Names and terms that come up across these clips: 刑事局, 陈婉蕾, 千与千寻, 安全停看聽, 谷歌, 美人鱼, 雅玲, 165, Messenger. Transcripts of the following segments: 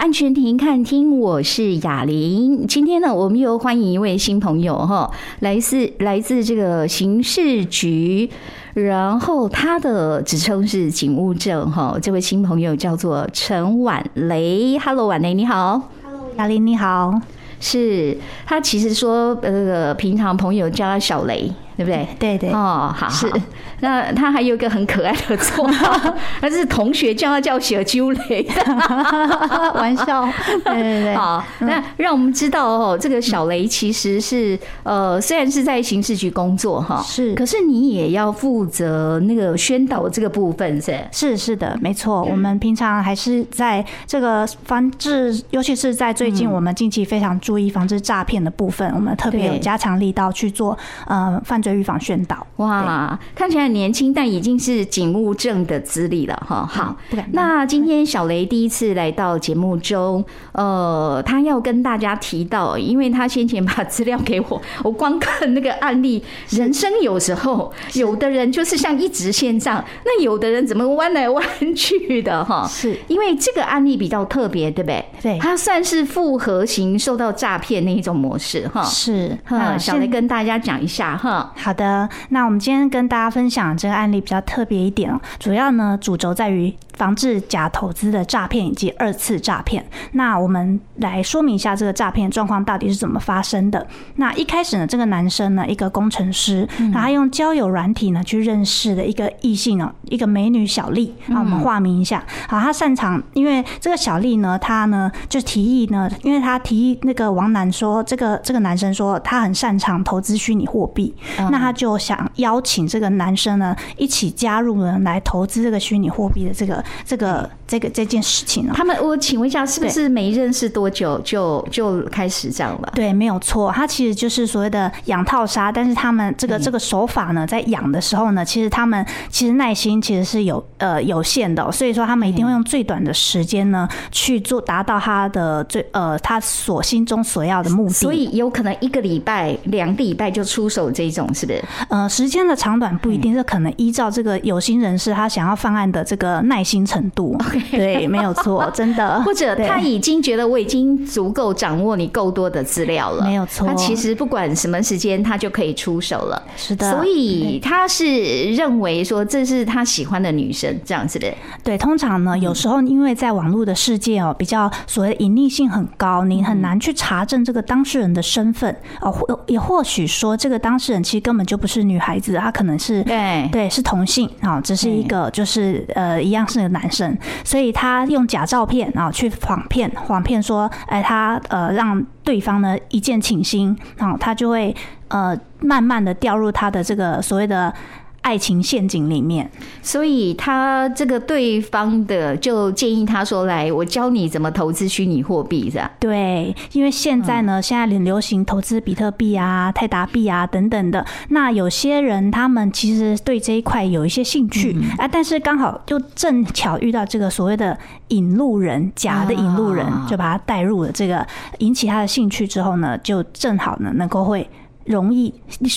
安全亭看厅，我是雅玲。今天呢，我们又欢迎一位新朋友哈，来自这个刑事局，然后他的职称是警务证哈。这位新朋友叫做陈婉蕾 ，Hello， 婉蕾你好 ，Hello， 雅玲你好。是他其实说平常朋友叫他小雷，对不对？对对。哦，好。是。那他还有一个很可爱的绰号，他是同学叫他叫小揪雷。玩笑。对对对。好，那让我们知道哦，这个小雷其实是虽然是在刑事局工作哈，是，可是你也要负责那个宣导这个部分是？是的，没错。我们平常还是在这个防治，尤其是在最近我们近期非常注意防治诈骗的部分，我们特别有加强力道去做犯罪预防宣导。哇，看起来很年轻，但已经是警务证的资历了哈。好，那今天小雷第一次来到节目中，他要跟大家提到，因为他先前把资料给我，我光看那个案例，人生有时候有的人就是像一直线上，那有的人怎么弯来弯去的哈？是因为这个案例比较特别，对不对？对，它算是复合型受到诈骗那一种模式哈，是哈，小雷跟大家讲一下哈。好的，那我们今天跟大家分享这个案例比较特别一点，主要呢主轴在于防治假投资的诈骗以及二次诈骗。那我们来说明一下这个诈骗状况到底是怎么发生的。那一开始呢，这个男生呢，一个工程师，他用交友软体呢去认识的一个异性哦，一个美女小丽啊，我们化名一下。好，他擅长，因为这个小丽呢，她呢就提议呢，因为她提议那个王男说，这个男生说他很擅长投资虚拟货币，那他就想邀请这个男生呢一起加入呢来投资这个虚拟货币的这件事情啊。他们，我请问一下，是不是没认识多久就开始这样了？对，没有错，他其实就是所谓的养套杀，但是他们这个手法呢，在养的时候呢，其实他们其实耐心其实是有限的，所以说他们一定会用最短的时间呢去做达到他的他所心中所要的目的，所以有可能一个礼拜、2个礼拜就出手这种，是不是？时间的长短不一定，这可能依照这个有心人士他想要犯案的这个耐心程度。Okay. 对，没有错，真的。或者他已经觉得我已经足够掌握你够多的资料了，没有错。他其实不管什么时间，他就可以出手了。是的。所以他是认为说这是他喜欢的女生，这样子的。对，通常呢，有时候因为在网络的世界哦，比较所谓隐匿性很高，你很难去查证这个当事人的身份哦，也或许说这个当事人其实根本就不是女孩子，她可能是对是同性啊，只是一个就是一样是男生。所以他用假照片啊去谎骗说，哎，他让对方呢一见倾心，然后他就会慢慢的掉入他的这个所谓的爱情陷阱里面。所以他这个对方的就建议他说，来，我教你怎么投资虚拟货币，是吧？对，因为现在呢，现在流行投资比特币啊、泰达币啊等等的。那有些人他们其实对这一块有一些兴趣啊，但是刚好就正巧遇到这个所谓的引路人，假的引路人，就把他带入了这个，引起他的兴趣之后呢，就正好呢能够会容易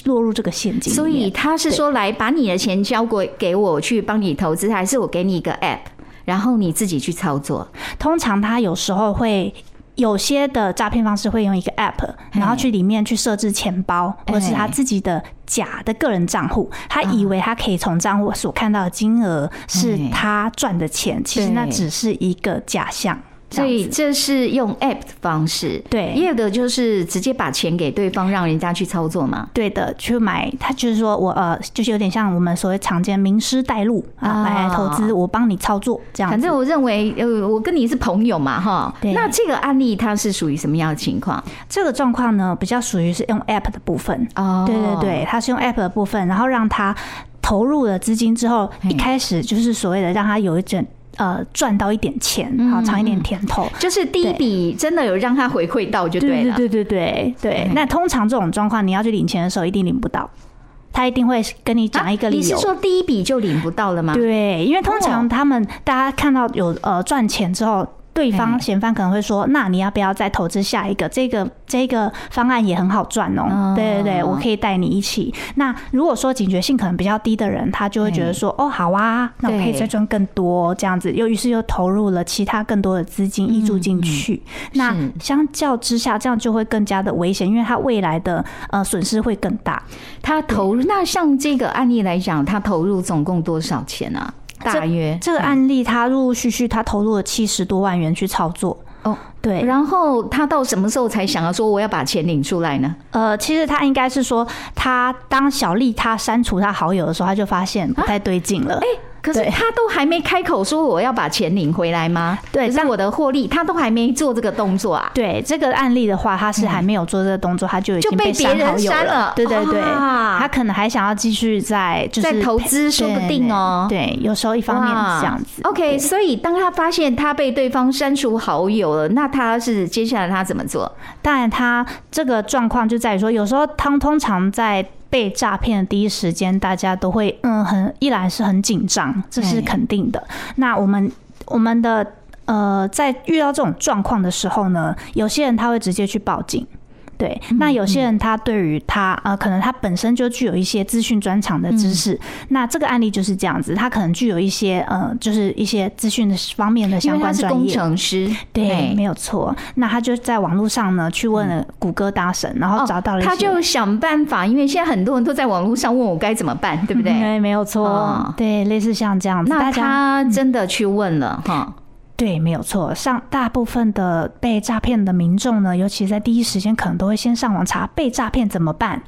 落入这个陷阱。所以他是说，来把你的钱交给我去帮你投资，还是我给你一个 app， 然后你自己去操作？通常他有时候会。有些的诈骗方式会用一个 app， 然后去里面去设置钱包，或者是他自己的假的个人账户，他以为他可以从账户所看到的金额是他赚的钱，其实那只是一个假象。所以这是用 app 的方式，对，也有的就是直接把钱给对方，让人家去操作嘛。对的，去买，他就是说我就是有点像我们所谓常见名师带路啊，来投资，我帮你操作这样子。反正我认为，我跟你是朋友嘛，哈。那这个案例它是属于什么样的情况？这个状况呢，比较属于是用 app 的部分。哦，对对对，它是用 app 的部分，然后让他投入了资金之后，一开始就是所谓的让他有一整。赚到一点钱，好尝一点甜头，就是第一笔真的有让他回馈到就对了。对。那通常这种状况，你要去领钱的时候，一定领不到。他一定会跟你讲一个理由。你是说第一笔就领不到了吗？对，因为通常他们大家看到有赚钱之后。对方嫌犯可能会说，那你要不要再投资下一个，这个方案也很好赚哦，对对对，我可以带你一起。那如果说警觉性可能比较低的人，他就会觉得说，哦好啊，那我可以再赚更多这样子，又于是又投入了其他更多的资金挹注进去，那相较之下这样就会更加的危险，因为他未来的损失会更大。他投入，那像这个案例来讲，他投入总共多少钱啊？大约这个案例他陆陆续续他投入了70多万元去操作哦，对，然后他到什么时候才想要说我要把钱领出来呢？其实他应该是说，他当小丽他删除他好友的时候，他就发现不太对劲了。可是他都还没开口说我要把钱领回来吗？对，可是我的获利，他都还没做这个动作啊。对，这个案例的话，他是还没有做这个动作，他就已经被删好友了。对对对，他可能还想要继续在就是投资，说不定哦。对，有时候一方面是这样子。OK， 所以当他发现他被对方删除好友了，那他是接下来他怎么做？当然，他这个状况就在于说，有时候他通常在被诈骗的第一时间，大家都会依然是很紧张，这是肯定的。那我们的在遇到这种状况的时候呢，有些人他会直接去报警。对，那有些人他对于他可能他本身就具有一些资讯专长的知识，那这个案例就是这样子，他可能具有一些就是一些资讯的方面的相关专业，因为他是工程师，对，没有错。那他就在网络上呢去问了谷歌大神，然后找到了一些，他就想办法，因为现在很多人都在网络上问我该怎么办，对不对？对，没有错，对，类似像这样子。那他真的去问了哈。对，没有错。大部分的被诈骗的民众呢，尤其在第一时间可能都会先上网查被诈骗怎么办，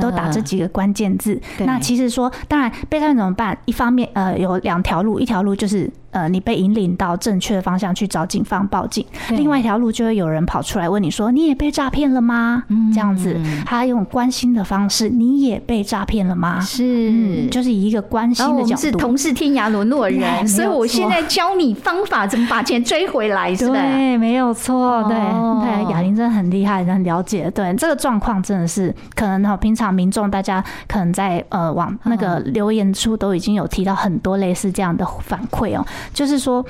都打这几个关键字。那其实说，当然被诈骗怎么办，一方面有两条路，一条路就是你被引领到正确的方向去找警方报警，另外一条路就会有人跑出来问你说，你也被诈骗了吗？这样子，他用关心的方式，你也被诈骗了吗？是，就是以一个关心的角度。我们是同是天涯沦落人，所以我现在教你方法怎么把钱追回来，是吧？对，没有错。对，对，雅玲真的很厉害，很了解。对，这个状况真的是可能平常民众大家可能在网那个留言处都已经有提到很多类似这样的反馈哦。就是说，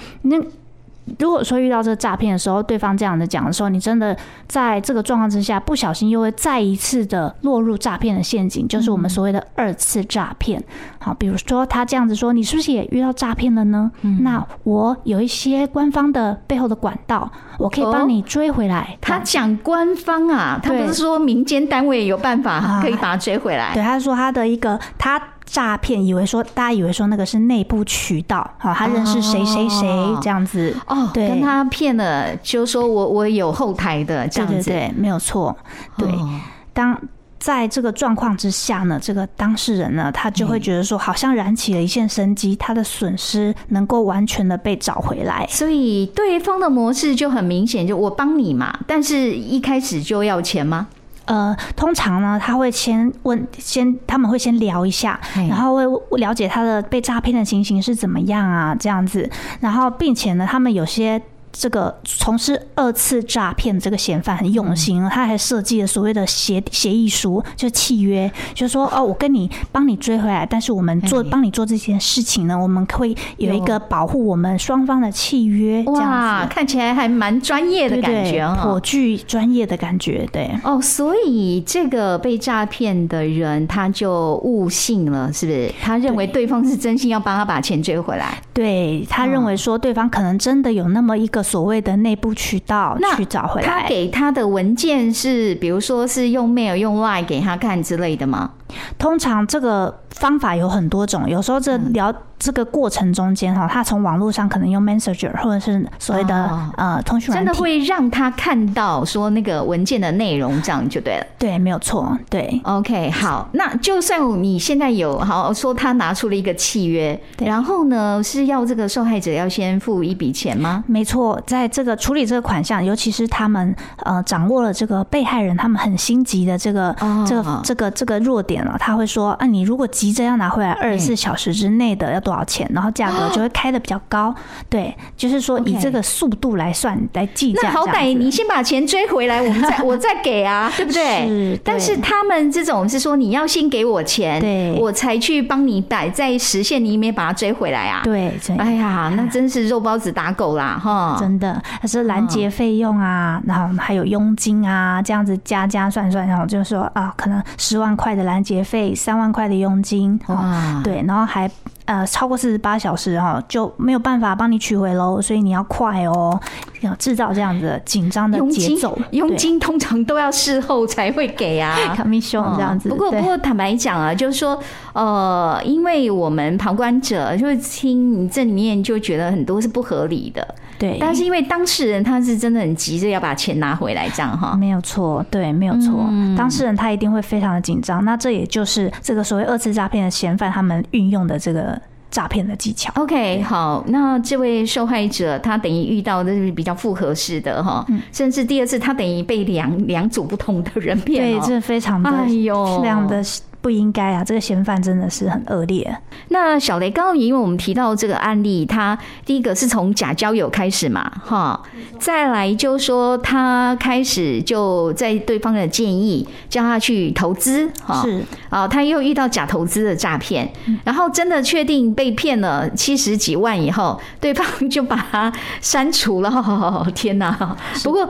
如果说遇到这个诈骗的时候，对方这样的讲的时候，你真的在这个状况之下，不小心又会再一次的落入诈骗的陷阱，就是我们所谓的2次诈骗。好，比如说他这样子说，你是不是也遇到诈骗了呢？那我有一些官方的背后的管道，我可以帮你追回来。他讲官方啊，他不是说民间单位有办法可以把他追回来。对，他说他的一个他。诈骗大家以为说那个是内部渠道，他认识谁谁谁这样子，对，跟他骗了，就说我有后台的这样子，对对对，没有错，对。在这个状况之下呢，这个当事人呢，他就会觉得说，好像燃起了一线生机，他的损失能够完全的被找回来。所以对方的模式就很明显，就我帮你嘛，但是一开始就要钱吗？通常呢，他会他们会先聊一下，然后会了解他的被诈骗的情形是怎么样啊，这样子。然后，并且呢，他们有些这个从事2次诈骗这个嫌犯很用心，他还设计了所谓的协议书，就是契约，就是说我跟你帮你追回来，但是我们帮你做这件事情呢，我们会有一个保护我们双方的契约，这样子。哇，看起来还蛮专业的感觉，颇具专业的感觉，对。哦，所以这个被诈骗的人他就误信了，是不是？他认为对方是真心要帮他把钱追回来，对，他认为说对方可能真的有那么一个所谓的内部渠道去找回来。他给他的文件是，比如说是用 mail、用 line 给他看之类的吗？通常这个方法有很多种，有时候这个过程中间他从网络上可能用 Messenger 或者是所谓的通讯软体，真的会让他看到说那个文件的内容，这样就对了。对，没有错，对。OK， 好，那就算你现在有好说他拿出了一个契约，然后呢是要这个受害者要先付一笔钱吗？没错，在这个处理这个款项，尤其是他们掌握了这个被害人他们很心急的这个弱点了，他会说你如果急急着要拿回来24小时之内的要多少钱，然后价格就会开得比较高。对，就是说以这个速度来算来计价。那好歹你先把钱追回来，我再给啊，对不对？是。但是他们这种是说你要先给我钱，对，我才去帮你摆，再实现你没把它追回来啊。对，哎呀，那真是肉包子打狗啦，哈，真的。它是拦截费用啊，然后还有佣金啊，这样子加算，然后就是说啊，可能10万块的拦截费，3万块的佣金，哦，对，然后还。超过48小时哈就没有办法帮你取回喽，所以你要快哦，要制造这样子紧张的节奏。佣金通常都要事后才会给啊 ，commission 这样子。不过坦白讲啊，就是说因为我们旁观者就会听你这里面就觉得很多是不合理的，对。但是因为当事人他是真的很急着要把钱拿回来，这样哈，没有错，对，没有错。当事人他一定会非常的紧张，那这也就是这个所谓二次诈骗的嫌犯他们运用的这个。诈骗的技巧 OK 好，那这位受害者他等于遇到的是比较复合式的哈，甚至第二次他等于被两组不同的人骗，对，这非常的非常的不应该啊，这个嫌犯真的是很恶劣。那小雷刚刚因为我们提到这个案例，他第一个是从假交友开始嘛，哈，再来就说他开始就在对方的建议叫他去投资，是啊，他又遇到假投资的诈骗，然后真的确定被骗了70几万以后，对方就把他删除了，哦，天哪！不过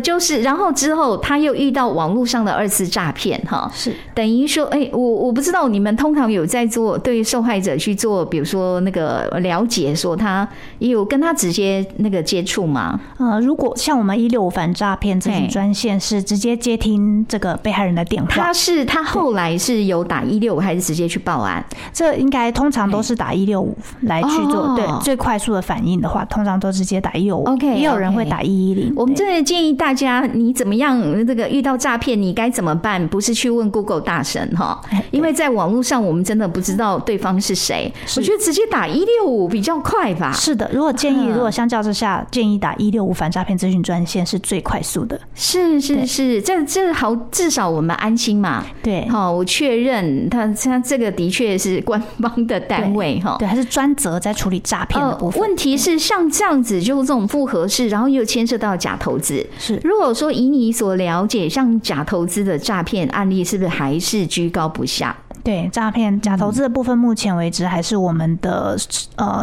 就是然后之后他又遇到网络上的二次诈骗，哈，是等于说哎。我不知道你们通常有在做对受害者去做，比如说那个了解，说他有跟他直接那个接触吗？如果像我们165反诈骗咨询专线是直接接听这个被害人的电话，他后来是有打165还是直接去报案？这应该通常都是打165来去做，对，最快速的反应的话，通常都直接打165。OK， 也有人会打110。我们真的建议大家，你怎么样这个遇到诈骗，你该怎么办？不是去问 Google 大神哈。因为在网络上我们真的不知道对方是谁，我觉得直接打165比较快吧。是的，如果相较之下，建议打165反诈骗咨询专线是最快速的。是，这好，至少我们安心嘛。对，好，我确认他这个的确是官方的单位哈，对，还是专责在处理诈骗的部分。问题是像这样子，就这种复合式，然后又牵涉到假投资。是，如果说以你所了解，像假投资的诈骗案例，是不是还是居高？不下，对，诈骗假投资的部分，目前为止还是我们的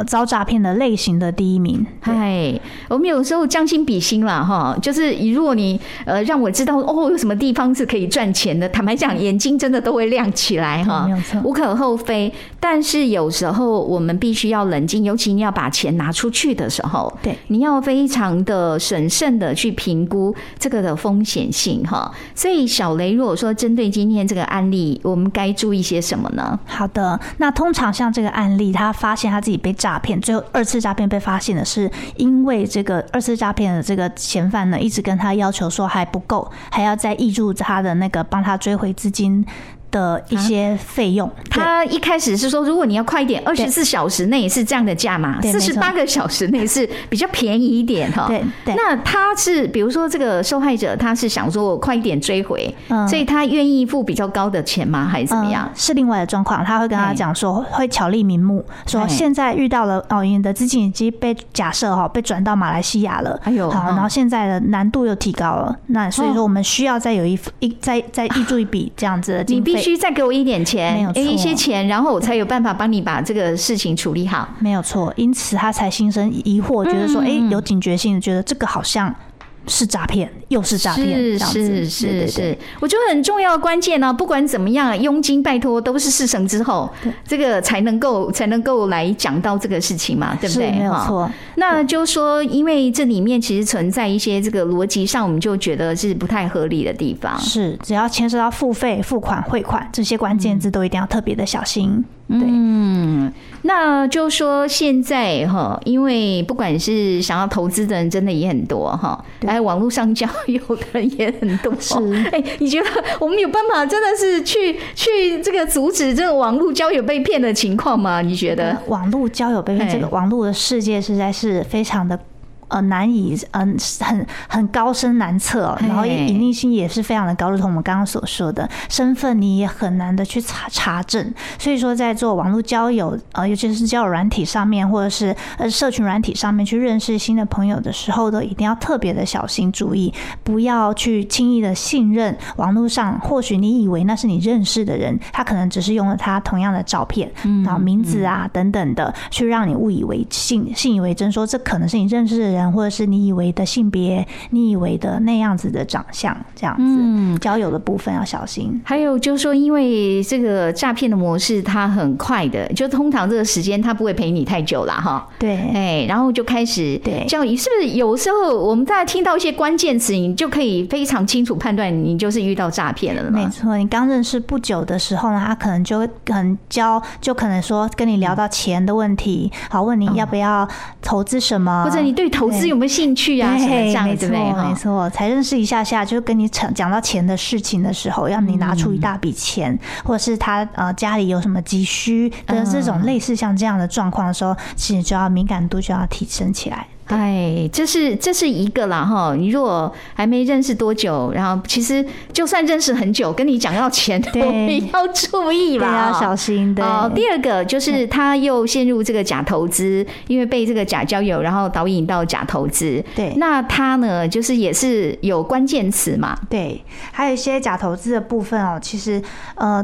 遭诈骗的类型的第一名。哎，我们有时候将心比心啦，哈，就是如果你让我知道哦有什么地方是可以赚钱的，坦白讲，眼睛真的都会亮起来哈，无可厚非。但是有时候我们必须要冷静，尤其你要把钱拿出去的时候，对，你要非常的审慎的去评估这个的风险性哈。所以小雷，如果说针对今天这个案例，我们该注意些什么呢？好的，那通常像这个案例，他发现他自己被诈骗，最后二次诈骗被发现的是因为这个二次诈骗的这个嫌犯呢，一直跟他要求说还不够，还要再挹注他的那个帮他追回资金的一些费用，他一开始是说，如果你要快一点，24小时内是这样的价嘛，48个小时内是比较便宜一点哈。对，那他是比如说这个受害者，他是想说我快一点追回，所以他愿意付比较高的钱吗？还是怎么样？是另外的状况，他会跟他讲说，会巧立名目，说现在遇到了你的资金已经被假设哈被转到马来西亚了，哎呦，好，然后现在的难度又提高了，那所以说我们需要再有再挹注一笔这样子的经费。必须再给我一点钱，一些钱，然后我才有办法帮你把这个事情处理好。没有错，因此他才心生疑惑，觉得说，有警觉性，觉得这个好像是诈骗，又是诈骗，这样子。是，我觉得很重要的关键呢，不管怎么样，佣金拜托都是事成之后，这个才能够来讲到这个事情嘛，对不对？是，没有错。那就说，因为这里面其实存在一些这个逻辑上，我们就觉得是不太合理的地方。是，只要牵涉到付费、付款、汇款这些关键字，都一定要特别的小心。对，那就说现在哈，因为不管是想要投资的人，真的也很多哈，哎，网络上交友的人也很多。是，你觉得我们有办法真的是去这个阻止这个网络交友被骗的情况吗？你觉得网络交友被骗这个网络的世界实在是非常的难以很高深难测，然后隐匿性也是非常的高，如同我们刚刚所说的，身份你也很难的去查证。所以说在做网络交友尤其是交友软体上面，或者是社群软体上面去认识新的朋友的时候，都一定要特别的小心注意，不要去轻易的信任网络上，或许你以为那是你认识的人，他可能只是用了他同样的照片、然后名字啊、等等的，去让你误以为信以为真，说这可能是你认识的人，或者是你以为的性别，你以为的那样子的长相，这样子、交友的部分要小心。还有就是说，因为这个诈骗的模式它很快的，就通常这个时间它不会陪你太久啦哈。对，哎，然后就开始教育，是不是有时候我们大家听到一些关键词，你就可以非常清楚判断你就是遇到诈骗了吗？没错，你刚认识不久的时候呢，他可能就很就可能说跟你聊到钱的问题，好，问你要不要投资什么，或者你对投资有没有兴趣啊，什么这样子，对不对？没错，才认识一下下就跟你讲到钱的事情的时候，让你拿出一大笔钱，或者是他家里有什么急需的这种类似像这样的状况的时候，其实就要敏感度就要提升起来。哎，这是一个啦哈！你如果还没认识多久，然后其实就算认识很久，跟你讲要钱，我们要注意啦，对，要小心。对，第二个就是他又陷入这个假投资，因为被这个假交友，然后导引到假投资。对，那他呢，就是也是有关键词嘛。对，还有一些假投资的部分哦，其实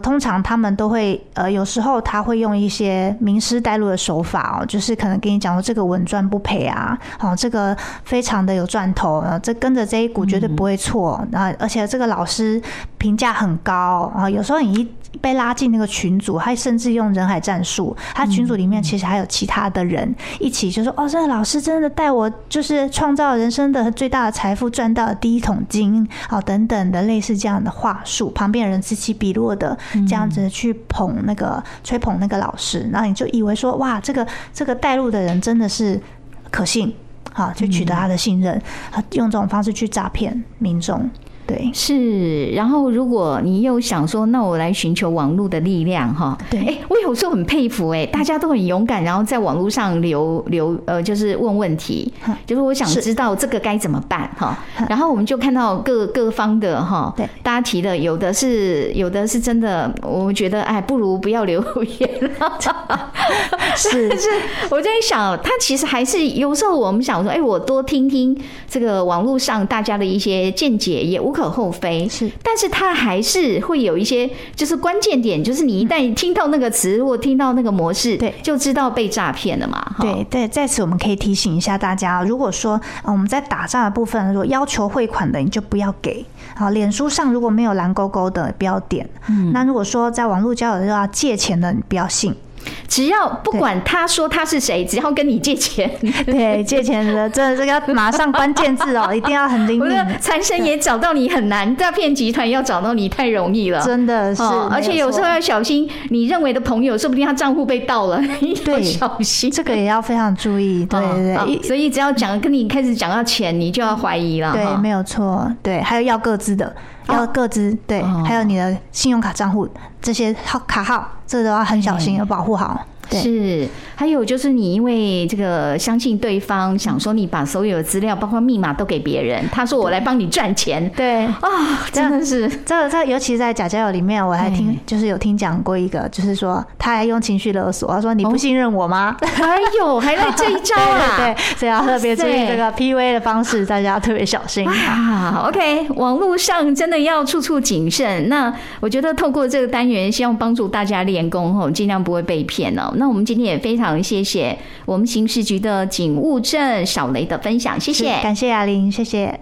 通常他们都会有时候他会用一些名师带路的手法哦，就是可能跟你讲说这个稳赚不赔啊。哦，这个非常的有赚头，这跟着这一股绝对不会错，而且这个老师评价很高，有时候你一被拉进那个群组，他甚至用人海战术，他群组里面其实还有其他的人一起就说，哦，这个老师真的带我就是创造人生的最大的财富，赚到了第一桶金，哦，等等的类似这样的话术，旁边人此起彼落的这样子去捧那个吹捧那个老师，然后你就以为说，哇，这个带路的人真的是可信。好，就取得他的信任，用这种方式去诈骗民众。对，是。然后如果你又想说，那我来寻求网络的力量哈，对，我有时候很佩服大家都很勇敢，然后在网络上就是问问题，就是我想知道这个该怎么办哈。然后我们就看到各方的哈，对，大家提的有的是真的，我觉得不如不要留言了。是，但是我在想，他其实还是有时候我们想说，我多听听这个网络上大家的一些见解也无可厚非，是，但是它还是会有一些就是关键点，就是你一旦听到那个词或听到那个模式，对，就知道被诈骗了嘛。对对，在此我们可以提醒一下大家，如果说我们在打诈的部分，如果要求汇款的，你就不要给。好，脸书上如果没有蓝勾勾的，不要点。那如果说在网络交友要借钱的，你不要信。只要不管他说他是谁，只要跟你借钱，对，借钱的真的这个要马上关键字哦，一定要很灵敏。财神也找到你很难，诈骗集团要找到你太容易了，真的是。而且有时候要小心，你认为的朋友，说不定他账户被盗了，对，小心这个也要非常注意。对对对，所以只要跟你开始讲到钱，你就要怀疑了。对，没有错。对，还有要个资的。要个资，对，还有你的信用卡账户这些卡号，这都要很小心，要保护好。是，还有就是你因为这个相信对方，想说你把所有的资料，包括密码都给别人，他说我来帮你赚钱，对啊，真的是这尤其在假交友里面，我还就是有听讲过一个，就是说他还用情绪勒索，他说你不信任我吗？哎呦，还来这一招啊！对，所以要特别注意这个 PUA 的方式，大家特别小心啊。OK， 网络上真的要处处谨慎。那我觉得透过这个单元，希望帮助大家练功哦，尽量不会被骗哦。那我们今天也非常谢谢我们刑事局的警务正小雷的分享，谢谢，感谢雅玲，谢谢。